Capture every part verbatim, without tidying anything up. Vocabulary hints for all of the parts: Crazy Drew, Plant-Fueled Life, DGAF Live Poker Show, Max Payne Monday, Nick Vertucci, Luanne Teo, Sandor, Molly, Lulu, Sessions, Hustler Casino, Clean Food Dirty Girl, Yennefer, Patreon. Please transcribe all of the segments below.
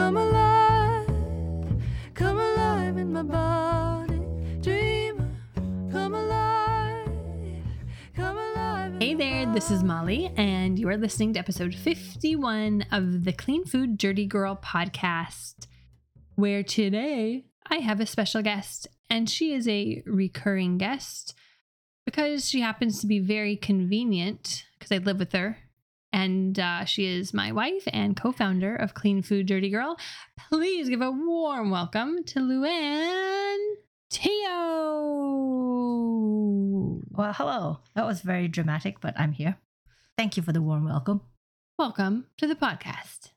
Come alive, come alive in my body. Dreamer, come alive, come alive. Hey there, this is Molly, and you are listening to episode fifty-one of the Clean Food Dirty Girl podcast, where today I have a special guest, and she is a recurring guest because she happens to be very convenient because I live with her. And uh, she is my wife and co-founder of Clean Food Dirty Girl. Please give a warm welcome to Luanne Teo. Well, hello. That was very dramatic, but I'm here. Thank you for the warm welcome. Welcome to the podcast.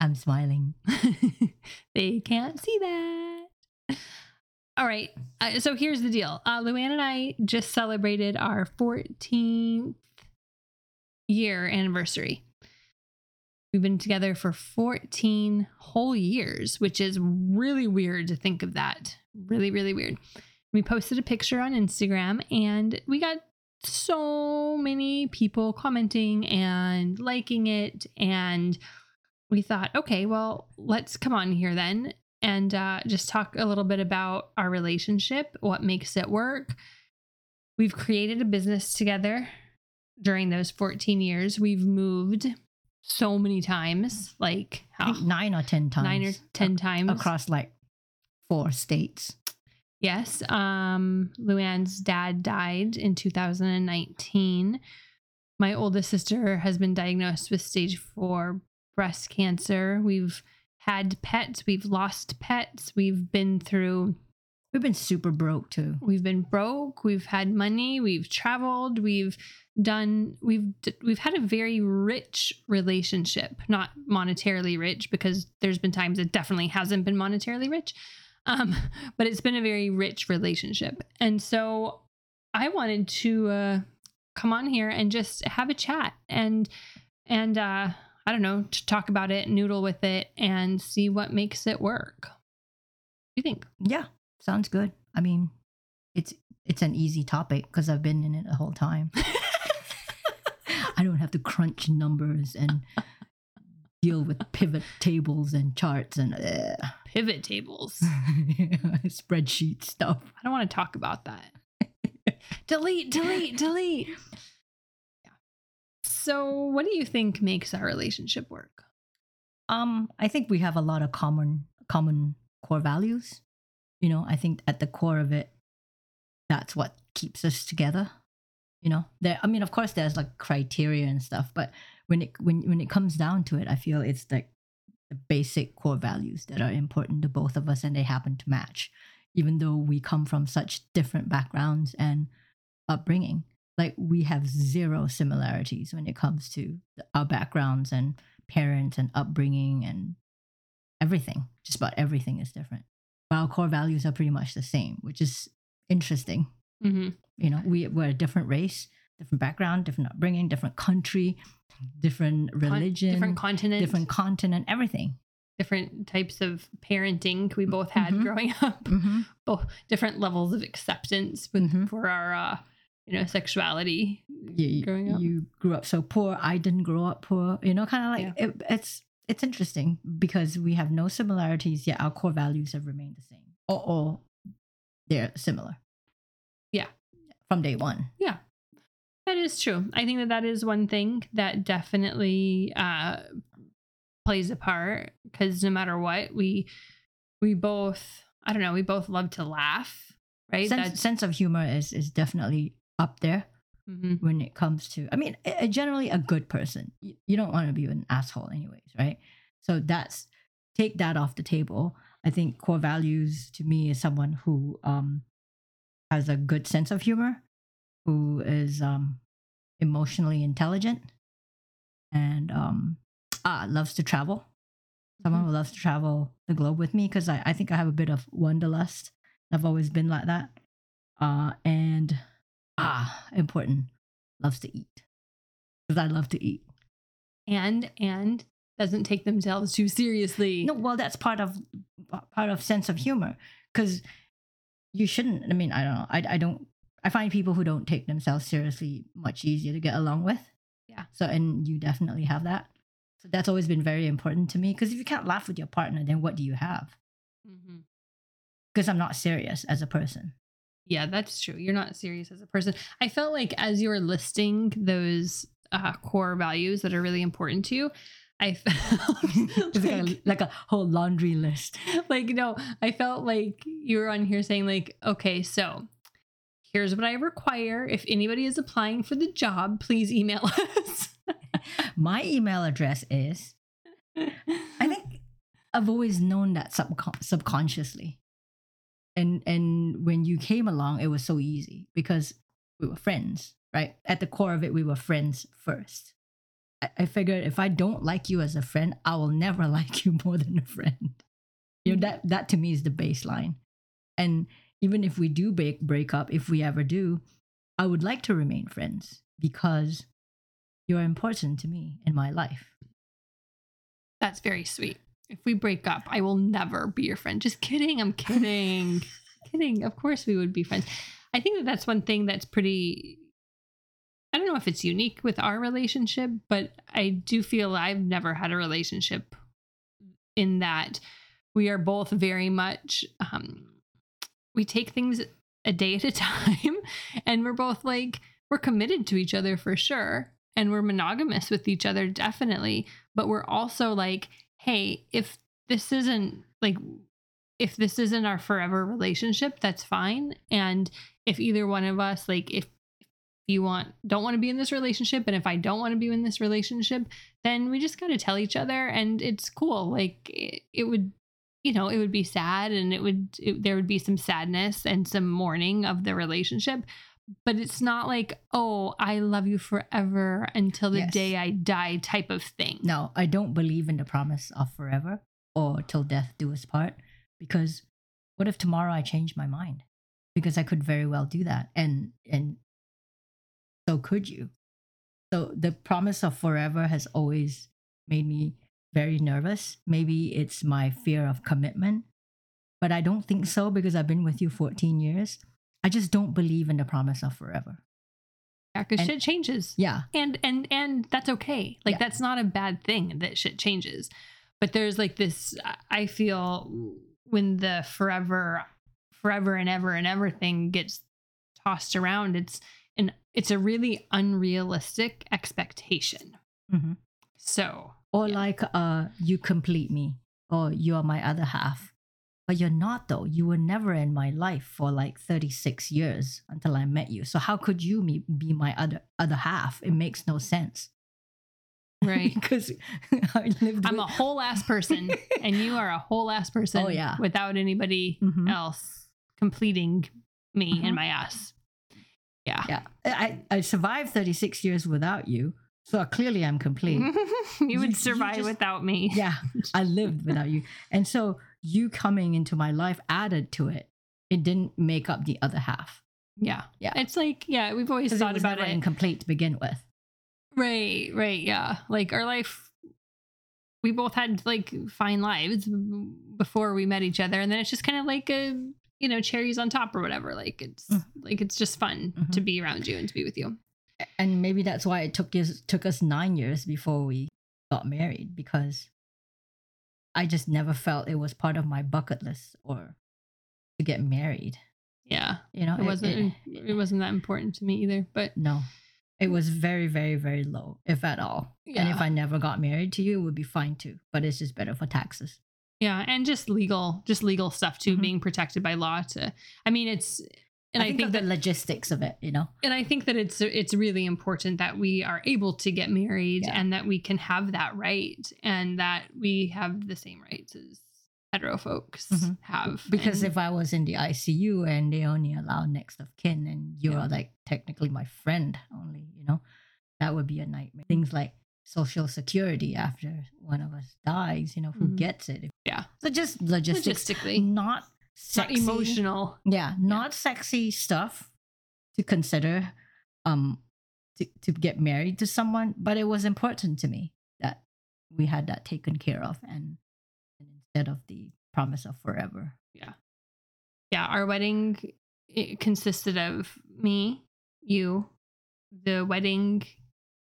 I'm smiling. They can't see that. All right. Uh, so here's the deal. Uh, Luanne and I just celebrated our fourteenth year anniversary. We've been together for fourteen whole years, which is really weird to think of that. Really, really weird. We posted a picture on Instagram and we got so many people commenting and liking it. And we thought, okay, well, let's come on here then and uh, just talk a little bit about our relationship, what makes it work. We've created a business together. During those fourteen years, we've moved so many times, like oh, I think nine or ten times, nine or ten ac- times across like four states. Yes. Um, Luanne's dad died in two thousand nineteen. My oldest sister has been diagnosed with stage four breast cancer. We've had pets. We've lost pets. We've been through. We've been super broke too. We've been broke. We've had money. We've traveled. We've done we've we've had a very rich relationship, not monetarily rich, because there's been times it definitely hasn't been monetarily rich, um but it's been a very rich relationship. And so I wanted to uh come on here and just have a chat and and uh I don't know, to talk about it, noodle with it, and see what makes it work. You think? Yeah, sounds good. I mean, it's it's an easy topic because I've been in it the whole time. I don't have to crunch numbers and deal with pivot tables and charts and uh, pivot tables, spreadsheet stuff. I don't want to talk about that. delete, delete, delete. Yeah. So what do you think makes our relationship work? Um, I think we have a lot of common, common core values. You know, I think at the core of it, that's what keeps us together. You know, there, I mean, of course, there's like criteria and stuff, but when it when when it comes down to it, I feel it's like the basic core values that are important to both of us, and they happen to match, even though we come from such different backgrounds and upbringing. Like we have zero similarities when it comes to our backgrounds and parents and upbringing and everything. Just about everything is different, but our core values are pretty much the same, which is interesting. Mm-hmm. You know, we we're a different race, different background, different upbringing, different country, different religion, Con- different continent, different continent, everything. Different types of parenting we both had mm-hmm. growing up. Mm-hmm. Both different levels of acceptance with, mm-hmm. for our, uh, you know, sexuality. You, growing up, you grew up so poor. I didn't grow up poor. You know, kind of like yeah. it, it's it's interesting because we have no similarities yet. Our core values have remained the same. Or, or they're similar. Yeah. From day one. Yeah. That is true. I think that that is one thing that definitely uh, plays a part, because no matter what, we, we both, I don't know, we both love to laugh, right? Sense, sense of humor is, is definitely up there mm-hmm. when it comes to, I mean, a, generally a good person. You, you don't want to be an asshole anyways, right? So that's, take that off the table. I think core values to me is someone who, um, has a good sense of humor, who is um, emotionally intelligent, and um, ah, loves to travel. Someone mm-hmm. who loves to travel the globe with me, because I, I think I have a bit of wanderlust. I've always been like that. Uh, and ah, important, loves to eat, because I love to eat. And and doesn't take themselves too seriously. No, well, that's part of part of sense of humor, because. You shouldn't, I mean, I don't know. I, I don't, I find people who don't take themselves seriously much easier to get along with. Yeah. So, and you definitely have that. So that's always been very important to me, because if you can't laugh with your partner, then what do you have? Because mm-hmm. I'm not serious as a person. Yeah, that's true. You're not serious as a person. I felt like as you were listing those uh, core values that are really important to you, I felt like, like, a, like a whole laundry list. Like, no, I felt like you were on here saying like, okay, so here's what I require. If anybody is applying for the job, please email us. My email address is, I think I've always known that subcon- subconsciously. And and when you came along, it was so easy because we were friends, right? At the core of it, we were friends first. I, I figured if I don't like you as a friend, I will never like you more than a friend. You know, that that to me is the baseline. And even if we do break, break up, if we ever do, I would like to remain friends because you're important to me in my life. That's very sweet. If we break up, I will never be your friend. Just kidding. I'm kidding. kidding. Of course we would be friends. I think that that's one thing that's pretty, I don't know if it's unique with our relationship, but I do feel I've never had a relationship in that we are both very much, um, we take things a day at a time, and we're both like, we're committed to each other for sure. And we're monogamous with each other. Definitely. But we're also like, hey, if this isn't like, if this isn't our forever relationship, that's fine. And if either one of us, like if you want, don't want to be in this relationship, and if I don't want to be in this relationship, then we just got to tell each other, and it's cool. Like it, it would, you know, it would be sad, and it would, it, there would be some sadness and some mourning of the relationship, but it's not like, oh, I love you forever until the yes. day I die type of thing. No, I don't believe in the promise of forever or till death do us part, because what if tomorrow I change my mind? Because I could very well do that. And, and so could you. So the promise of forever has always made me very nervous. Maybe it's my fear of commitment, but I don't think so, because I've been with you fourteen years. I just don't believe in the promise of forever. Yeah, because shit changes. Yeah. And and and that's okay. Like, yeah. That's not a bad thing that shit changes. But there's like this, I feel when the forever, forever and ever and ever thing gets tossed around, it's, an, it's a really unrealistic expectation. Mm-hmm. So. Or yeah. like, uh, you complete me, or you are my other half. But you're not, though. You were never in my life for like thirty-six years until I met you. So how could you me, be my other other half? It makes no sense. Right. Because I lived I'm with- a whole ass person and you are a whole ass person oh, yeah. without anybody mm-hmm. else completing me mm-hmm. and my ass. Yeah. Yeah. I, I survived thirty-six years without you. So clearly I'm complete. you would you, survive you just, without me. Yeah. I lived without you. And so you coming into my life added to it. It didn't make up the other half. Yeah. Yeah. It's like, yeah, we've always thought it was about never it. Incomplete to begin with. Right. Right. Yeah. Like our life, we both had like fine lives before we met each other. And then it's just kind of like a, you know, cherries on top or whatever. Like it's mm-hmm. like, it's just fun mm-hmm. to be around you and to be with you. And maybe that's why it took us, took us nine years before we got married, because I just never felt it was part of my bucket list or to get married. Yeah. You know, it, it wasn't it, it wasn't that important to me either, but no. It was very, very, very low, if at all. Yeah. And if I never got married to you, it would be fine too, but it's just better for taxes. Yeah, and just legal, just legal stuff too, mm-hmm. being protected by law to I mean, it's and I think, I think that the logistics of it, you know. And I think that it's it's really important that we are able to get married yeah. and that we can have that right, and that we have the same rights as hetero folks mm-hmm. have. Because and, if I was in the I C U and they only allow next of kin, and you're yeah. like technically my friend only, you know, that would be a nightmare. Things like Social Security after one of us dies, you know, who mm-hmm. gets it? Yeah. So just logistics, logistically, not. Sexy, not emotional. Yeah, not yeah. sexy stuff to consider um to, to get married to someone, but it was important to me that we had that taken care of, and, and instead of the promise of forever. Yeah. Yeah, our wedding, it consisted of me, you, the wedding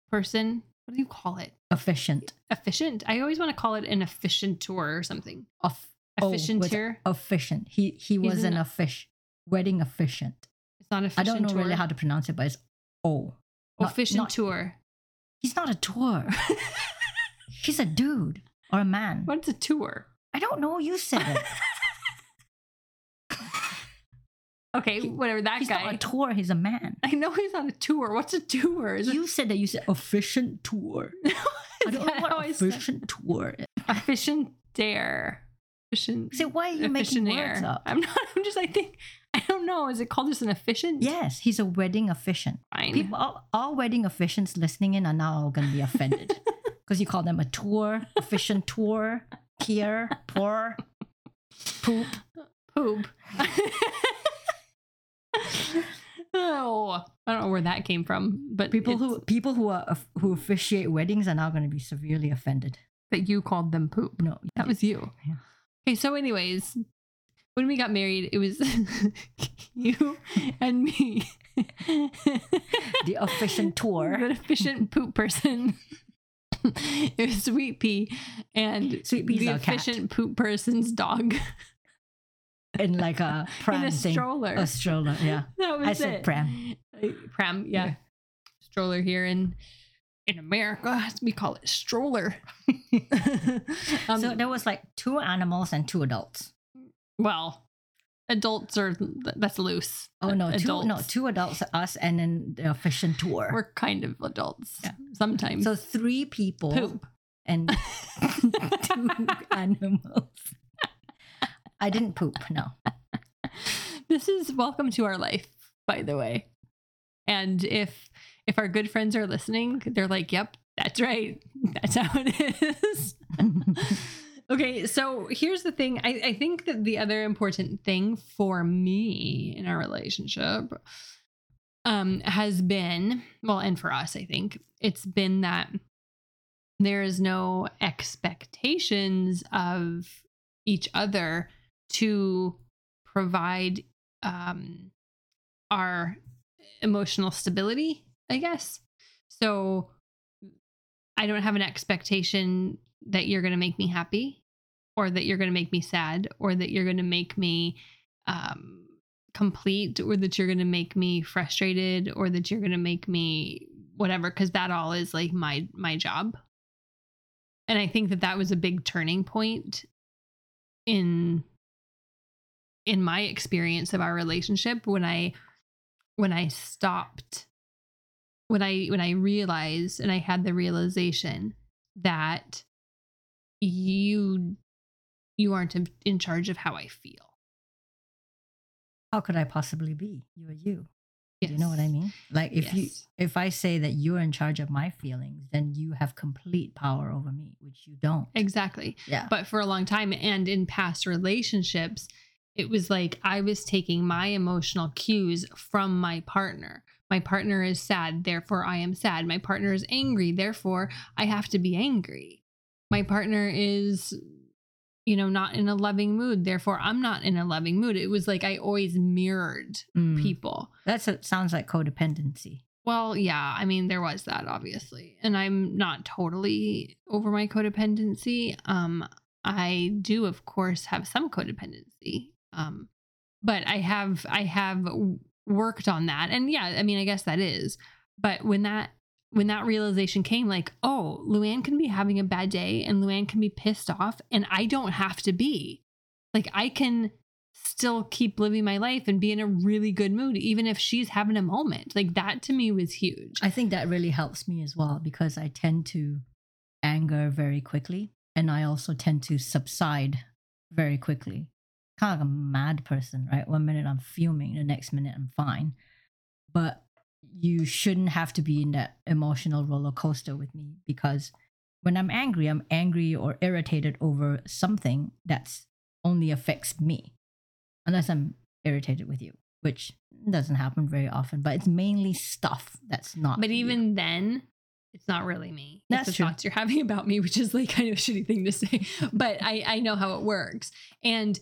person, what do you call it? Efficient. Efficient. I alwaient want to call it an efficient tour or something. Off. Efficient here. Oh, efficient. He he He's was an efficient wedding efficient. It's not efficient. I don't know tour. really how to pronounce it, but it's oh. Efficient not, not, tour. He's not a tour. He's a dude or a man. What's a tour? I don't know. You said it. Okay, whatever, that he's guy. He's not a tour, he's a man. I know he's not a tour. What's a tour? Is you it... said that you said efficient tour. I don't know what efficient tour is. Efficient dare. Efficient. So why are you making words up? I'm not, I'm just, I think, I don't know. Is it called just an efficient? Yes, he's a wedding efficient. Fine. People, all, all wedding efficients listening in are now going to be offended. Because you call them a tour, efficient tour, care, poor, poop. Poop. Oh, I don't know where that came from, but people who people who are who officiate weddings are now going to be severely offended that you called them poop. No, that was you. Yeah. Okay, so anyways, when we got married, it was you and me, the efficient tour, the efficient poop person. It was Sweet Pea and Sweet Pea's the efficient cat. Poop person's dog. In like a pram in a thing. stroller. A stroller, yeah. That was I said it. pram. Pram, yeah. yeah. Stroller here in in America. We call it stroller. um, so there was like two animals and two adults. Well, adults are, that's loose. Oh, no. Adults. Two, no, two adults are us and then the efficient tour. We're kind of adults yeah. sometimes. So three people. Poop. And two animals. I didn't poop, no. This is Welcome to Our Life, by the way. And if if our good friends are listening, they're like, yep, that's right. That's how it is. Okay, so here's the thing. I, I think that the other important thing for me in our relationship um, has been, well, and for us, I think, it's been that there is no expectations of each other to provide um, our emotional stability, I guess. So I don't have an expectation that you're going to make me happy or that you're going to make me sad or that you're going to make me um, complete or that you're going to make me frustrated or that you're going to make me whatever, because that all is like my my job. And I think that that was a big turning point in in my experience of our relationship, when I when I stopped, when I when I realized and I had the realization that you you aren't in charge of how I feel. How could I possibly be? You are you. Yes. Do you know what I mean? Like if yes. you if I say that you're in charge of my feelings, then you have complete power over me, which you don't. Exactly. Yeah. But for a long time and in past relationships, it was like I was taking my emotional cues from my partner. My partner is sad, therefore I am sad. My partner is angry, therefore I have to be angry. My partner is, you know, not in a loving mood, therefore I'm not in a loving mood. It was like I always mirrored mm. people. That's what sounds like codependency. Well, yeah, I mean, there was that, obviously. And I'm not totally over my codependency. Um, I do, of course, have some codependency. Um, but I have, I have worked on that. And yeah, I mean, I guess that is, but when that, when that realization came, like, oh, Luanne can be having a bad day and Luanne can be pissed off and I don't have to be. Like, I can still keep living my life and be in a really good mood, even if she's having a moment. Like, that to me was huge. I think that really helps me as well, because I tend to anger very quickly and I also tend to subside very quickly. Kind of like a mad person, right? One minute I'm fuming, the next minute I'm fine. But you shouldn't have to be in that emotional roller coaster with me, because when I'm angry, I'm angry or irritated over something that's only affects me, unless I'm irritated with you, which doesn't happen very often, but it's mainly stuff that's not. But even you. then, it's not really me. That's it's the true. thoughts you're having about me, which is like kind of a shitty thing to say, but I, I know how it works. And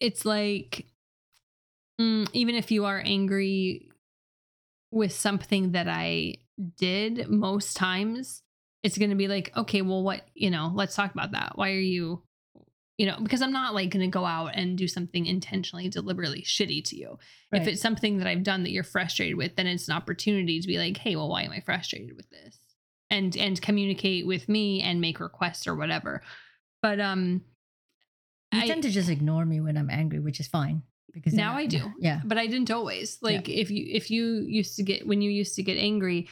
it's like, mm, even if you are angry with something that I did, most times it's going to be like, okay, well, what, you know, let's talk about that. Why are you, you know, because I'm not like going to go out and do something intentionally, deliberately shitty to you. Right. If it's something that I've done that you're frustrated with, then it's an opportunity to be like, hey, well, why am I frustrated with this? And, and communicate with me and make requests or whatever. But, um, you I tend to just ignore me when I'm angry, which is fine. Because now I do. Yeah. But I didn't always. Like yeah. if you if you used to get when you used to get angry,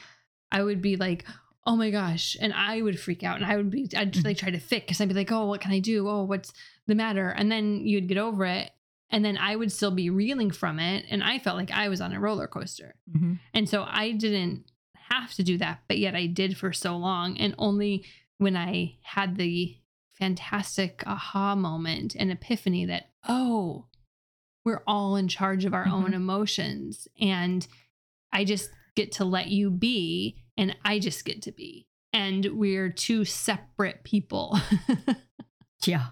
I would be like, oh my gosh. And I would freak out and I would be I'd like try to fix because I'd be like, oh, what can I do? Oh, what's the matter? And then you'd get over it. And then I would still be reeling from it. And I felt like I was on a roller coaster. Mm-hmm. And so I didn't have to do that, but yet I did for so long. And only when I had the fantastic aha moment and epiphany that, oh, we're all in charge of our mm-hmm. own emotions. And I just get to let you be. And I just get to be. And we're two separate people. yeah.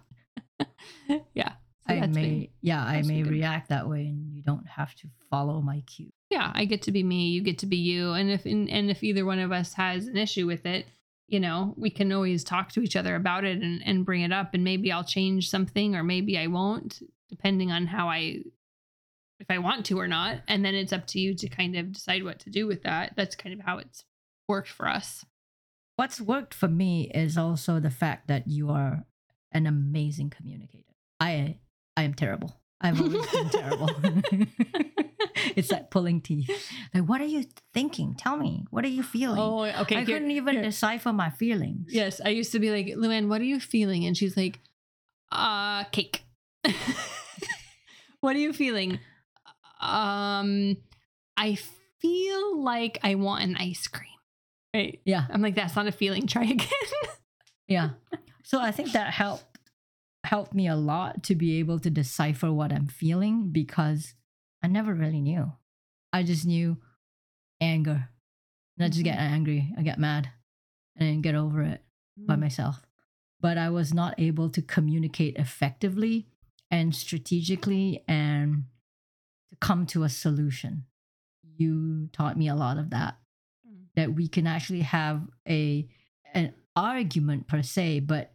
yeah. So I may, been, yeah, I may react that way. And you don't have to follow my cue. Yeah. I get to be me. You get to be you. And if, and, and if either one of us has an issue with it, you know, we can always talk to each other about it and, and bring it up. And maybe I'll change something or maybe I won't. Depending on how I, if I want to or not. And then it's up to you to kind of decide what to do with that. That's kind of how it's worked for us. What's worked for me is also the fact that you are an amazing communicator. I I am terrible. I've always been terrible. It's like pulling teeth. Like, what are you thinking? Tell me. What are you feeling? Oh, okay. I here, couldn't even here. decipher my feelings. Yes. I used to be like, Luanne, what are you feeling? And she's like, uh, cake. What are you feeling? Um, I feel like I want an ice cream. Right? Yeah. I'm like, that's not a feeling. Try again. yeah. So I think that helped helped me a lot to be able to decipher what I'm feeling because I never really knew. I just knew anger. And I just mm-hmm. get angry. I get mad and get over it mm-hmm. by myself. But I was not able to communicate effectively and strategically and to come to a solution. You taught me a lot of that, mm. that we can actually have a an argument per se, but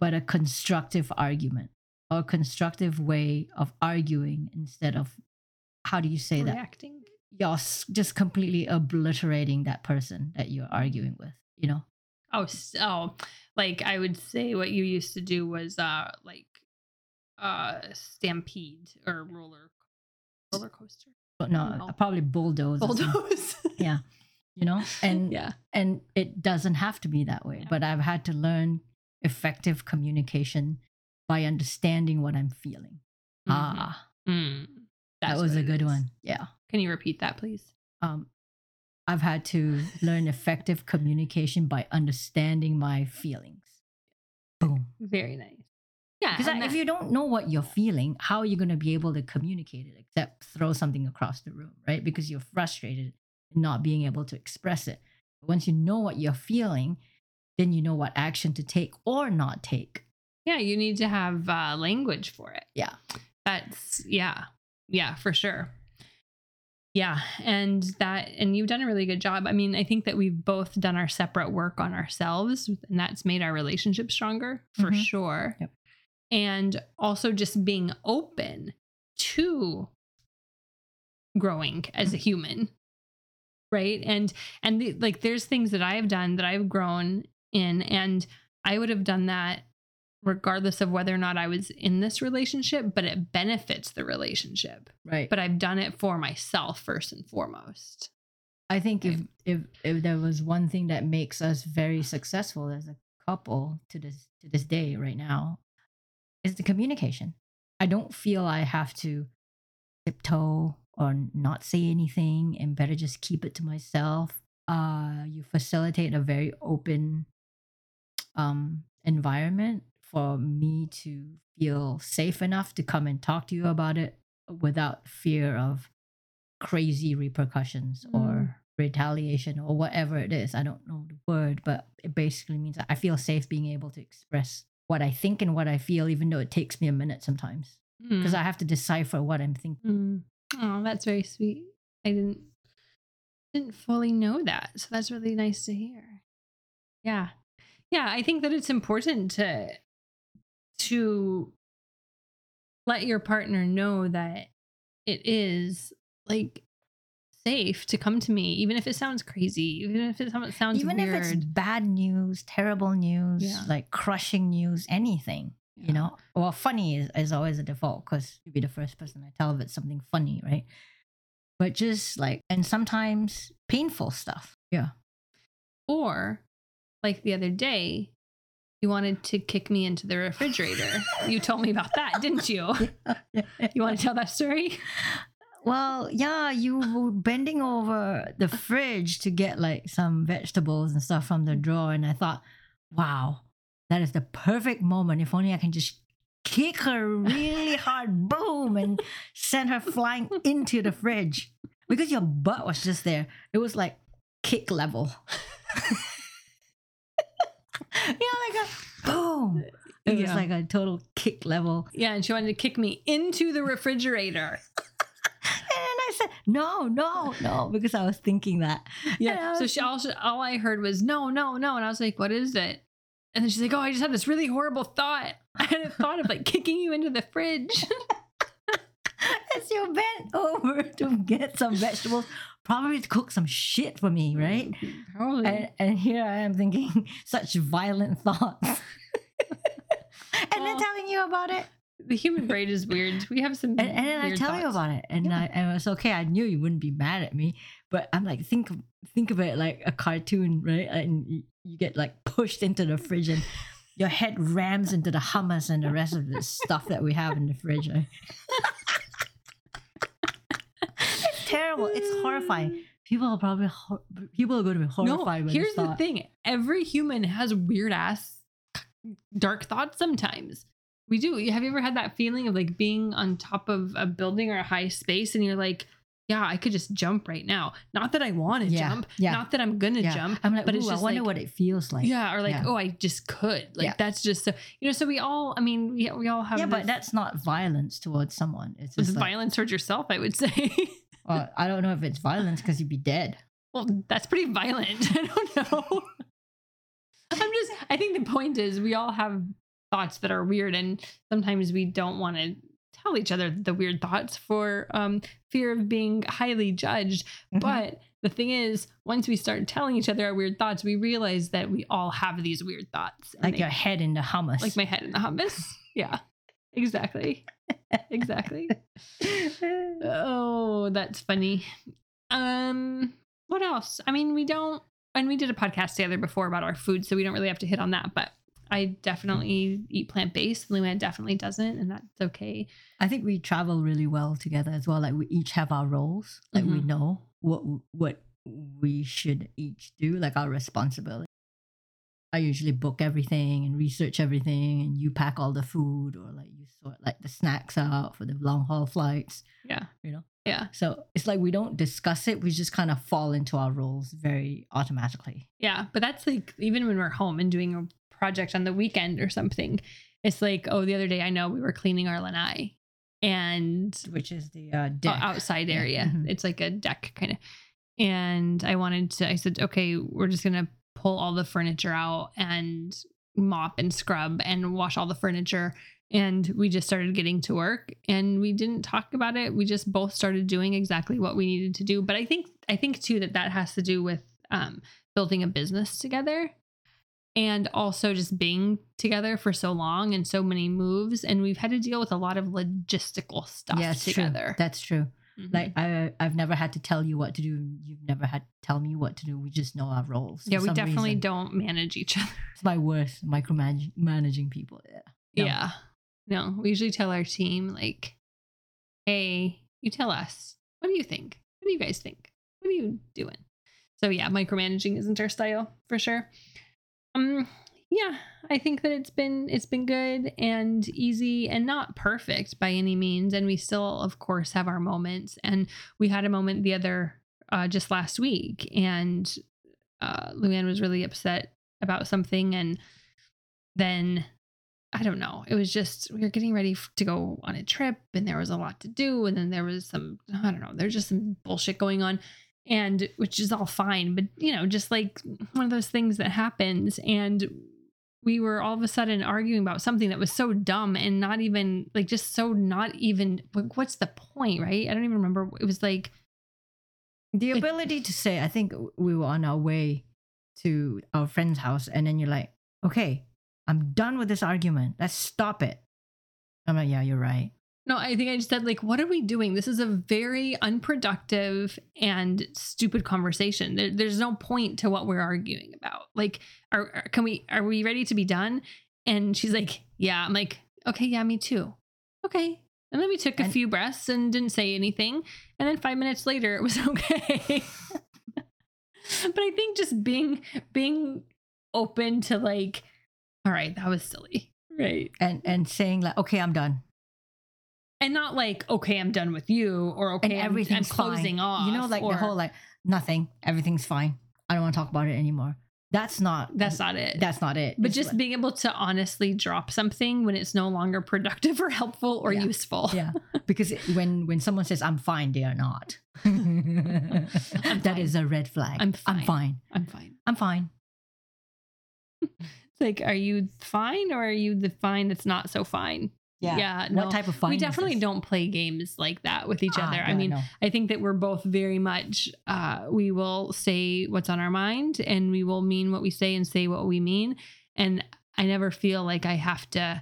but a constructive argument or a constructive way of arguing instead of, how do you say Reacting? that? You're just completely obliterating that person that you're arguing with, you know? Oh, so like I would say what you used to do was uh like uh stampede or roller roller coaster. But no, no. probably bulldoze. Bulldoze. yeah. You know? And yeah. and it doesn't have to be that way. Yeah. But I've had to learn effective communication by understanding what I'm feeling. Mm-hmm. Ah. Mm. That was a good is. one. Yeah. Can you repeat that, please? Um I've had to learn effective communication by understanding my feelings. Boom. Very nice. Yeah. Because if you don't know what you're feeling, how are you going to be able to communicate it except throw something across the room, right? Because you're frustrated and not being able to express it. But once you know what you're feeling, then you know what action to take or not take. Yeah. You need to have uh, language for it. Yeah. That's, yeah. Yeah, for sure. Yeah. And that, and you've done a really good job. I mean, I think that we've both done our separate work on ourselves and that's made our relationship stronger for mm-hmm. sure. Yep. And also just being open to growing as a human. Right. And, and the, like, there's things that I've done that I've grown in and I would have done that regardless of whether or not I was in this relationship, but it benefits the relationship. Right. But I've done it for myself first and foremost. I think right. if, if, if there was one thing that makes us very successful as a couple to this, to this day right now is the communication. I don't feel I have to tiptoe or not say anything and better just keep it to myself. Uh, you facilitate a very open um, environment for me to feel safe enough to come and talk to you about it without fear of crazy repercussions mm. or retaliation or whatever it is. I don't know the word, but it basically means I feel safe being able to express what I think and what I feel, even though it takes me a minute sometimes because mm. I have to decipher what I'm thinking. Mm. Oh, that's very sweet. I didn't didn't fully know that. So that's really nice to hear. Yeah. Yeah. I think that it's important to, to let your partner know that it is like safe to come to me, even if it sounds crazy, even if it sounds even weird. Even if it's bad news, terrible news, yeah. like crushing news, anything. You know, well, funny is, is always a default because you'd be the first person I tell if it's something funny, right? But just like, and sometimes painful stuff. Yeah. Or like the other day, you wanted to kick me into the refrigerator. You told me about that, didn't you? Yeah. You want to tell that story? Well, yeah, you were bending over the fridge to get like some vegetables and stuff from the drawer. And I thought, wow. That is the perfect moment. If only I can just kick her really hard, boom, and send her flying into the fridge. Because your butt was just there. It was like kick level. You know, like a boom. It yeah. was like a total kick level. Yeah, and she wanted to kick me into the refrigerator. And I said, no, no, no, because I was thinking that. Yeah, so she all, all I heard was, no, no, no. And I was like, what is it? And then she's like, oh, I just had this really horrible thought. I had a thought of like kicking you into the fridge. As you bent over to get some vegetables, probably to cook some shit for me, right? Probably. And, and here I am thinking such violent thoughts. And well, then telling you about it. The human brain is weird. We have some And, and then weird I tell thoughts. You about it. And, yeah. I, and it's okay. I knew you wouldn't be mad at me. But I'm like, think, think of it like a cartoon, right? And you get like pushed into the fridge and your head rams into the hummus and the rest of the stuff that we have in the fridge. Right? It's terrible. It's horrifying. People are probably, hor- people are going to be horrified. No, here's the thing. Every human has weird ass dark thoughts sometimes. We do. Have you ever had that feeling of like being on top of a building or a high space and you're like, yeah, I could just jump right now. Not that I want to yeah, jump. Yeah. Not that I'm going to yeah. jump. I'm like, but it's just I wonder like, what it feels like. Yeah. Or like, yeah. oh, I just could. Like, yeah. that's just, so, you know, so we all, I mean, we, we all have. Yeah, this, but that's not violence towards someone. It's just like, violence towards yourself, I would say. Well, I don't know if it's violence because you'd be dead. Well, that's pretty violent. I don't know. I'm just, I think the point is we all have thoughts that are weird and sometimes we don't want to tell each other the weird thoughts for um fear of being highly judged. Mm-hmm. But the thing is, once we start telling each other our weird thoughts, we realize that we all have these weird thoughts. Like they, your head in the hummus. Like my head in the hummus. Yeah, exactly. Exactly. Oh, that's funny. Um, what else? I mean, we don't, and we did a podcast together before about our food, so we don't really have to hit on that, but I definitely eat plant-based. Luanne definitely doesn't, and that's okay. I think we travel really well together as well. Like we each have our roles. Like mm-hmm. we know what what we should each do, like our responsibility. I usually book everything and research everything, and you pack all the food or like you sort like the snacks out for the long haul flights. Yeah, you know. Yeah. So it's like we don't discuss it. We just kind of fall into our roles very automatically. Yeah, but that's like even when we're home and doing a project on the weekend or something. It's like, oh, the other day I know we were cleaning our lanai, and which is the uh, deck. outside area. Mm-hmm. It's like a deck kind of. And I wanted to. I said, okay, we're just gonna pull all the furniture out and mop and scrub and wash all the furniture. And we just started getting to work, and we didn't talk about it. We just both started doing exactly what we needed to do. But I think I think too that that has to do with um, building a business together. And also just being together for so long and so many moves. And we've had to deal with a lot of logistical stuff yeah, together. True. That's true. Mm-hmm. Like I, I've never had to tell you what to do. You've never had to tell me what to do. We just know our roles. Yeah, we definitely reason. don't manage each other. It's my worst, micromanaging people. Yeah. No. Yeah. No, we usually tell our team like, hey, you tell us. What do you think? What do you guys think? What are you doing? So yeah, micromanaging isn't our style for sure. Um, yeah, I think that it's been, it's been good and easy and not perfect by any means. And we still, of course, have our moments. And we had a moment the other, uh, just last week, and, uh, Luanne was really upset about something. And then I don't know, it was just, we were getting ready to go on a trip and there was a lot to do. And then there was some, I don't know, there's just some bullshit going on. and which is all fine, but you know, just like one of those things that happens. And we were all of a sudden arguing about something that was so dumb and not even like, just so not even like, what's the point, right? I don't even remember. It was like the ability it, to say, I think we were on our way to our friend's house, and then you're like, okay, I'm done with this argument. Let's stop it. I'm like, yeah, you're right. No, I think I just said, like, what are we doing? This is a very unproductive and stupid conversation. There, there's no point to what we're arguing about. Like, are, are can we are we ready to be done? And she's like, yeah. I'm like, okay, yeah, me too. Okay. And then we took a and- few breaths and didn't say anything. And then five minutes later, it was okay. But I think just being being open to like, all right, that was silly, right? And and saying like, okay, I'm done. And not like, okay, I'm done with you, or okay, and everything's I'm, I'm closing fine. Off. You know, like or, the whole like, nothing, everything's fine. I don't want to talk about it anymore. That's not... That's not it. That's not it. But it's just like, being able to honestly drop something when it's no longer productive or helpful or yeah. useful. Yeah, because it, when, when someone says, I'm fine, they are not. That fine. Is a red flag. I'm fine. I'm fine. I'm fine. I'm fine. It's like, are you fine or are you the fine that's not so fine? Yeah. yeah no. What type of fun? We definitely don't play games like that with each ah, other. I mean, no. I think that we're both very much, uh, we will say what's on our mind and we will mean what we say and say what we mean. And I never feel like I have to,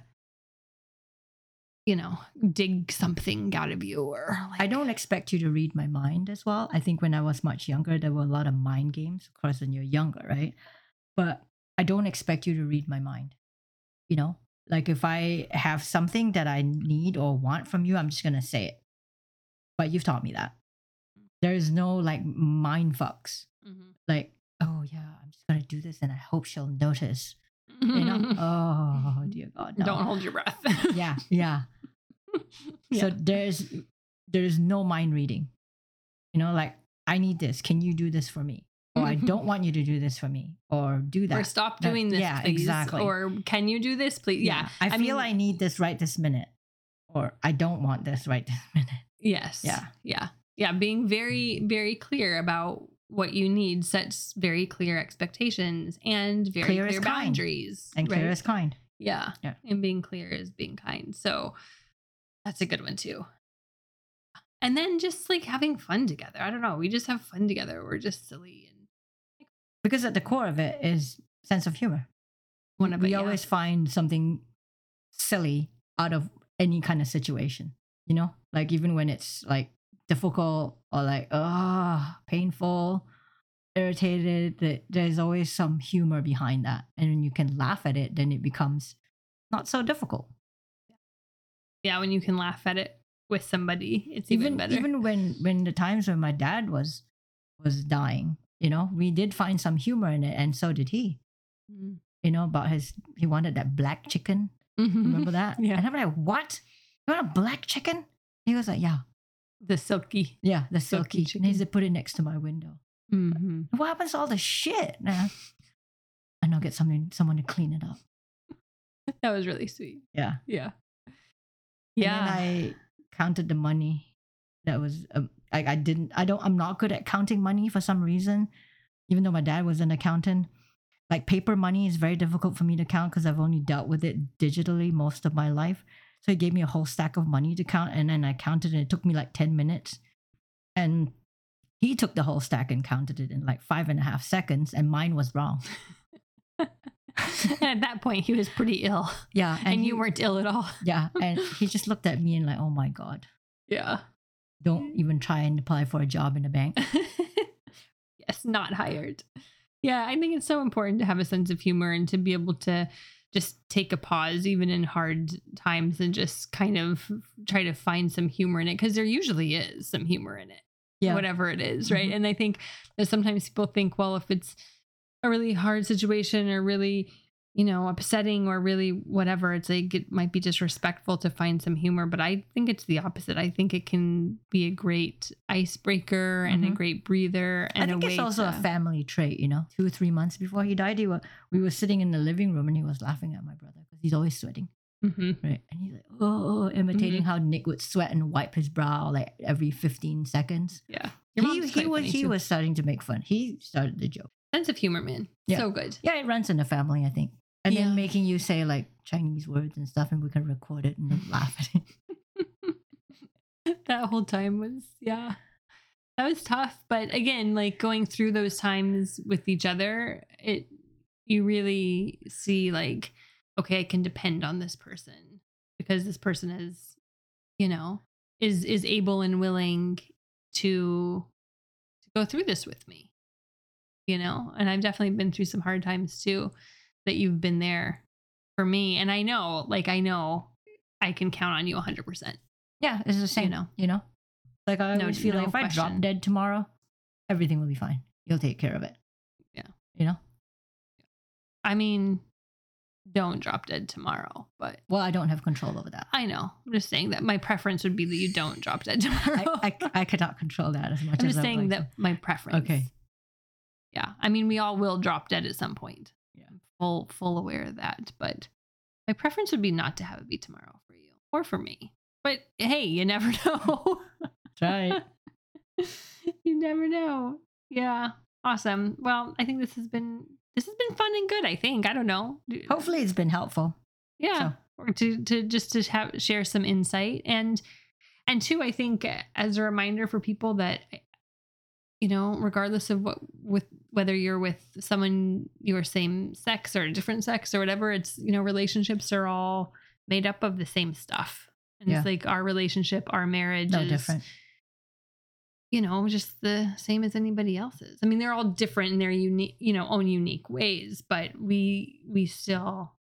you know, dig something out of you or like... I don't expect you to read my mind as well. I think when I was much younger, there were a lot of mind games, of course, when you're younger, right? But I don't expect you to read my mind, you know? Like if I have something that I need or want from you, I'm just going to say it. But you've taught me that. There is no like mind fucks. Mm-hmm. Like, oh yeah, I'm just going to do this and I hope she'll notice. You know? Oh dear God. No. Don't hold your breath. yeah. Yeah. yeah. So there's, there's no mind reading. You know, like I need this. Can you do this for me? Or I don't want you to do this for me, or do that, or stop doing this, yeah, please. Exactly. Or can you do this, please? Yeah, yeah. I, I feel mean, I need this right this minute, or I don't want this right this minute. Yes. Yeah. Yeah. Yeah. Being very, very clear about what you need sets very clear expectations and very clear, clear boundaries. And clear right? is kind. Yeah. yeah. And being clear is being kind. So that's a good one too. And then just like having fun together. I don't know. We just have fun together. We're just silly. And because at the core of it is sense of humor. One of we it, yeah. always find something silly out of any kind of situation, you know, like even when it's like difficult or like, ah, oh, painful, irritated, there's always some humor behind that. And when you can laugh at it, then it becomes not so difficult. Yeah, when you can laugh at it with somebody, it's even, even better. Even when, when the times when my dad was was dying, you know, we did find some humor in it, and so did he. Mm-hmm. You know, about his, he wanted that black chicken. Mm-hmm. Remember that? Yeah. And I'm like, what? You want a black chicken? He was like, yeah. The silky. Yeah, the silky. silky chicken. And he said, put it next to my window. Mm-hmm. What happens to all the shit? Nah. And I'll get something, someone to clean it up. That was really sweet. Yeah. Yeah. Yeah. And then I counted the money that was... Um, I, I didn't, I don't, I'm not good at counting money for some reason, even though my dad was an accountant. Like paper money is very difficult for me to count because I've only dealt with it digitally most of my life. So he gave me a whole stack of money to count, and then I counted, and it took me like ten minutes. And he took the whole stack and counted it in like five and a half seconds, and mine was wrong. At that point, he was pretty ill. Yeah. And, and you he, weren't ill at all. Yeah. And he just looked at me and like, oh my God. Yeah. Don't even try and apply for a job in a bank. Yes, not hired. Yeah, I think it's so important to have a sense of humor and to be able to just take a pause even in hard times and just kind of try to find some humor in it, because there usually is some humor in it, yeah. whatever it is, right? Mm-hmm. And I think that sometimes people think, well, if it's a really hard situation or really, you know, upsetting or really whatever, it's like it might be disrespectful to find some humor, but I think it's the opposite. I think it can be a great icebreaker and mm-hmm. a great breather. And I think a it's way also to... a family trait, you know, two or three months before he died, he were, we were sitting in the living room and he was laughing at my brother because he's always sweating. Mm-hmm. Right. And he's like, oh, imitating mm-hmm. how Nick would sweat and wipe his brow like every fifteen seconds. Yeah. Your mom's he he was he too. was starting to make fun. He started the joke. Sense of humor, man. Yeah. So good. Yeah, it runs in the family, I think. And yeah. then making you say like Chinese words and stuff, and we can record it and then laugh at it. That whole time was yeah. That was tough, but again, like going through those times with each other, it you really see like, okay, I can depend on this person because this person is, you know, is is able and willing to to go through this with me, you know. And I've definitely been through some hard times too, that you've been there for me, and I know, like I know, I can count on you one hundred percent. Yeah, it's the same, you know, you know. Like, I always no, feel no like if question. I drop dead tomorrow, everything will be fine. You'll take care of it. Yeah. You know? I mean, don't drop dead tomorrow, but... Well, I don't have control over that. I know. I'm just saying that my preference would be that you don't drop dead tomorrow. I, I, I could not control that as much I'm as I'm just saying like that to. My preference. Okay. Yeah. I mean, we all will drop dead at some point. Yeah. I'm full, full aware of that, but my preference would be not to have it be tomorrow for you or for me. But hey, you never know. Right. You never know. Yeah. Awesome. Well, I think this has been this has been fun and good, I think. I don't know. Hopefully it's been helpful. Yeah. So. Or to, to just to have share some insight. And and two, I think as a reminder for people that, you know, regardless of what with whether you're with someone your same sex or different sex or whatever, it's, you know, relationships are all made up of the same stuff. And yeah. It's like our relationship, our marriage no is different. You know, just the same as anybody else's. I mean, they're all different in their unique, you know, own unique ways, but we, we still,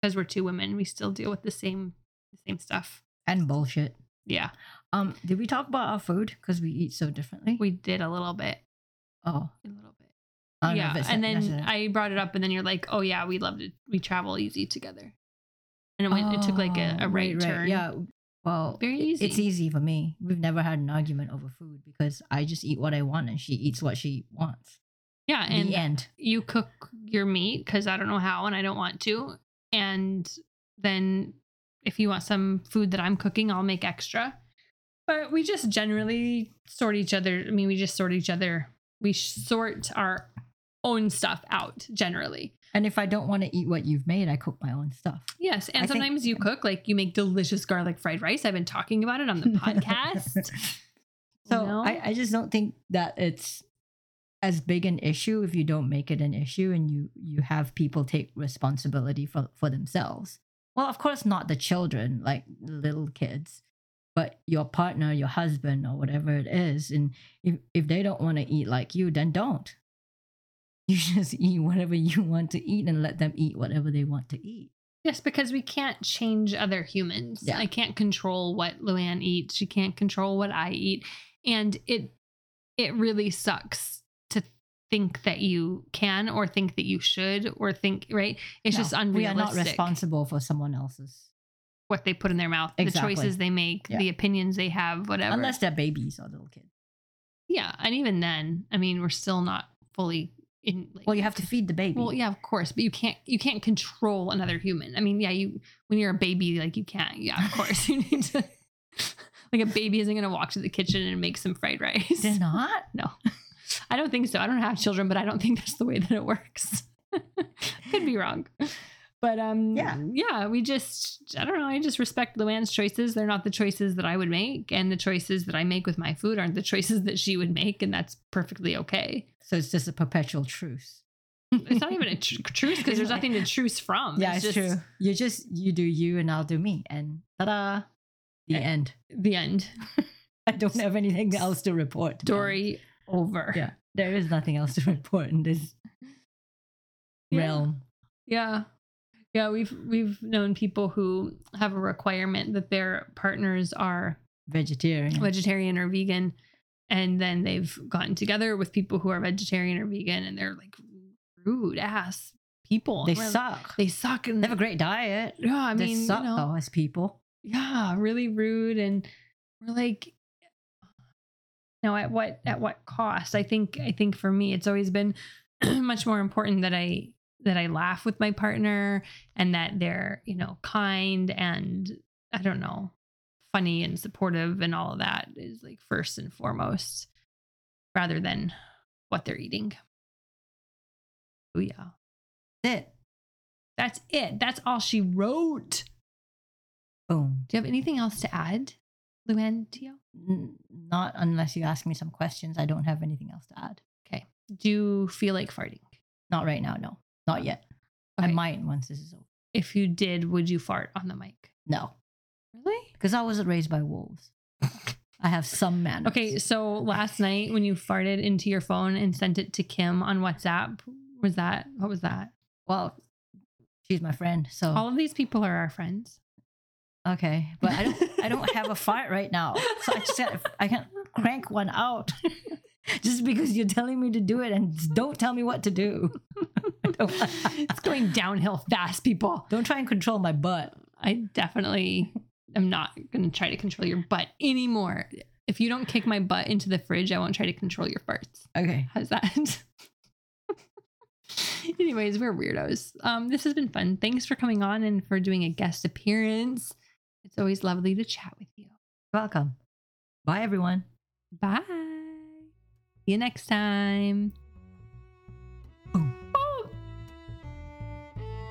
because we're two women, we still deal with the same, the same stuff and bullshit. Yeah. Um, did we talk about our food? Cause we eat so differently. We did a little bit. Oh, a little bit. Oh, yeah. No, and then necessary. I brought it up and then you're like, oh yeah, we loved it. We travel easy together. And it went, oh, it took like a, a right, right turn. Right. Yeah. Well, very easy. It's easy for me. We've never had an argument over food because I just eat what I want and she eats what she wants. Yeah. And the end. You cook your meat because I don't know how and I don't want to. And then if you want some food that I'm cooking, I'll make extra. But we just generally sort each other. I mean, we just sort each other. We sort our own stuff out generally. And if I don't want to eat what you've made, I cook my own stuff. Yes. And I sometimes think, you cook, like you make delicious garlic fried rice. I've been talking about it on the podcast. So you know? I, I just don't think that it's as big an issue if you don't make it an issue and you, you have people take responsibility for, for themselves. Well, of course, not the children, like little kids, but your partner, your husband or whatever it is. And if, if they don't want to eat like you, then don't. You just eat whatever you want to eat and let them eat whatever they want to eat. Yes, because we can't change other humans. Yeah. I can't control what Luanne eats. She can't control what I eat. And it it really sucks to think that you can or think that you should or think, right? It's no, just unrealistic. We are not responsible for someone else's. What they put in their mouth, exactly. The choices they make, yeah. The opinions they have, whatever. Unless they're babies or little kids. Yeah, and even then, I mean, we're still not fully... In, like, well, you have to feed the baby. Well, yeah, of course, but you can't you can't control another human. I mean, yeah, you when you're a baby, like you can't. Yeah, of course, you need to. Like a baby isn't gonna walk to the kitchen and make some fried rice. They're not. No, I don't think so. I don't have children, but I don't think that's the way that it works. Could be wrong, but um, yeah, yeah. We just I don't know. I just respect Luanne's choices. They're not the choices that I would make, and the choices that I make with my food aren't the choices that she would make, and that's perfectly okay. So it's just a perpetual truce. It's not even a tr- truce because there's nothing to truce from. Yeah, it's, it's just, true. You just, you do you and I'll do me. And ta-da, the end. The end. I don't have anything else to report. Story now. Over. Yeah, there is nothing else to report in this yeah. realm. Yeah. Yeah, we've we've known people who have a requirement that their partners are vegetarian, vegetarian or vegan. And then they've gotten together with people who are vegetarian or vegan, and they're like rude ass people. They suck. Like, they suck. And they have a great diet. Yeah, I they mean, suck you know, though as people. Yeah, really rude, and we're like, you know, at what at what cost? I think I think for me, it's always been much more important that I that I laugh with my partner, and that they're you know kind, and I don't know. Funny and supportive and all of that is like first and foremost. rather than what they're eating. Oh yeah. That's it. That's it. That's all she wrote. Boom. Do you have anything else to add, Luanne Teo? N- not unless you ask me some questions. I don't have anything else to add. Okay. Do you feel like farting? Not right now, no. Not yet. Okay. I might once this is over. If you did, would you fart on the mic? No. Really? Because I wasn't raised by wolves. I have some manners. Okay, so last night when you farted into your phone and sent it to Kim on WhatsApp, was that, what was that? Well, she's my friend, so. All of these people are our friends. Okay, but I don't, I don't have a fart right now. So I just can't, I can't crank one out just because you're telling me to do it and don't tell me what to do. It's going downhill fast, people. Don't try and control my butt. I definitely am not going to try to control your butt anymore. If you don't kick my butt into the fridge, I won't try to control your farts. Okay. How's that? Anyways, we're weirdos. Um, this has been fun. Thanks for coming on and for doing a guest appearance. It's always lovely to chat with you. Welcome. Bye, everyone. Bye. See you next time. Oh. Oh.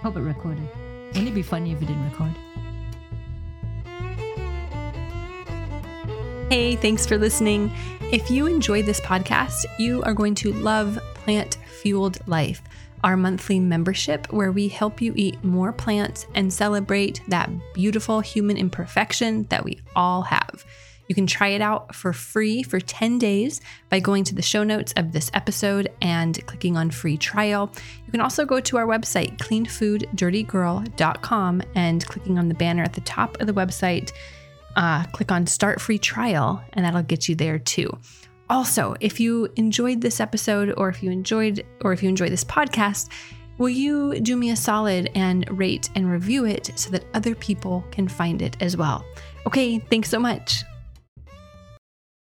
Hope it recorded. Wouldn't it be funny if it didn't record? Hey, thanks for listening. If you enjoyed this podcast, you are going to love Plant-Fueled Life, our monthly membership where we help you eat more plants and celebrate that beautiful human imperfection that we all have. You can try it out for free for ten days by going to the show notes of this episode and clicking on free trial. You can also go to our website, clean food dirty girl dot com, and clicking on the banner at the top of the website, uh, click on start free trial, and that'll get you there too. Also, if you enjoyed this episode or if you enjoyed or if you enjoy this podcast, will you do me a solid and rate and review it so that other people can find it as well? Okay, thanks so much.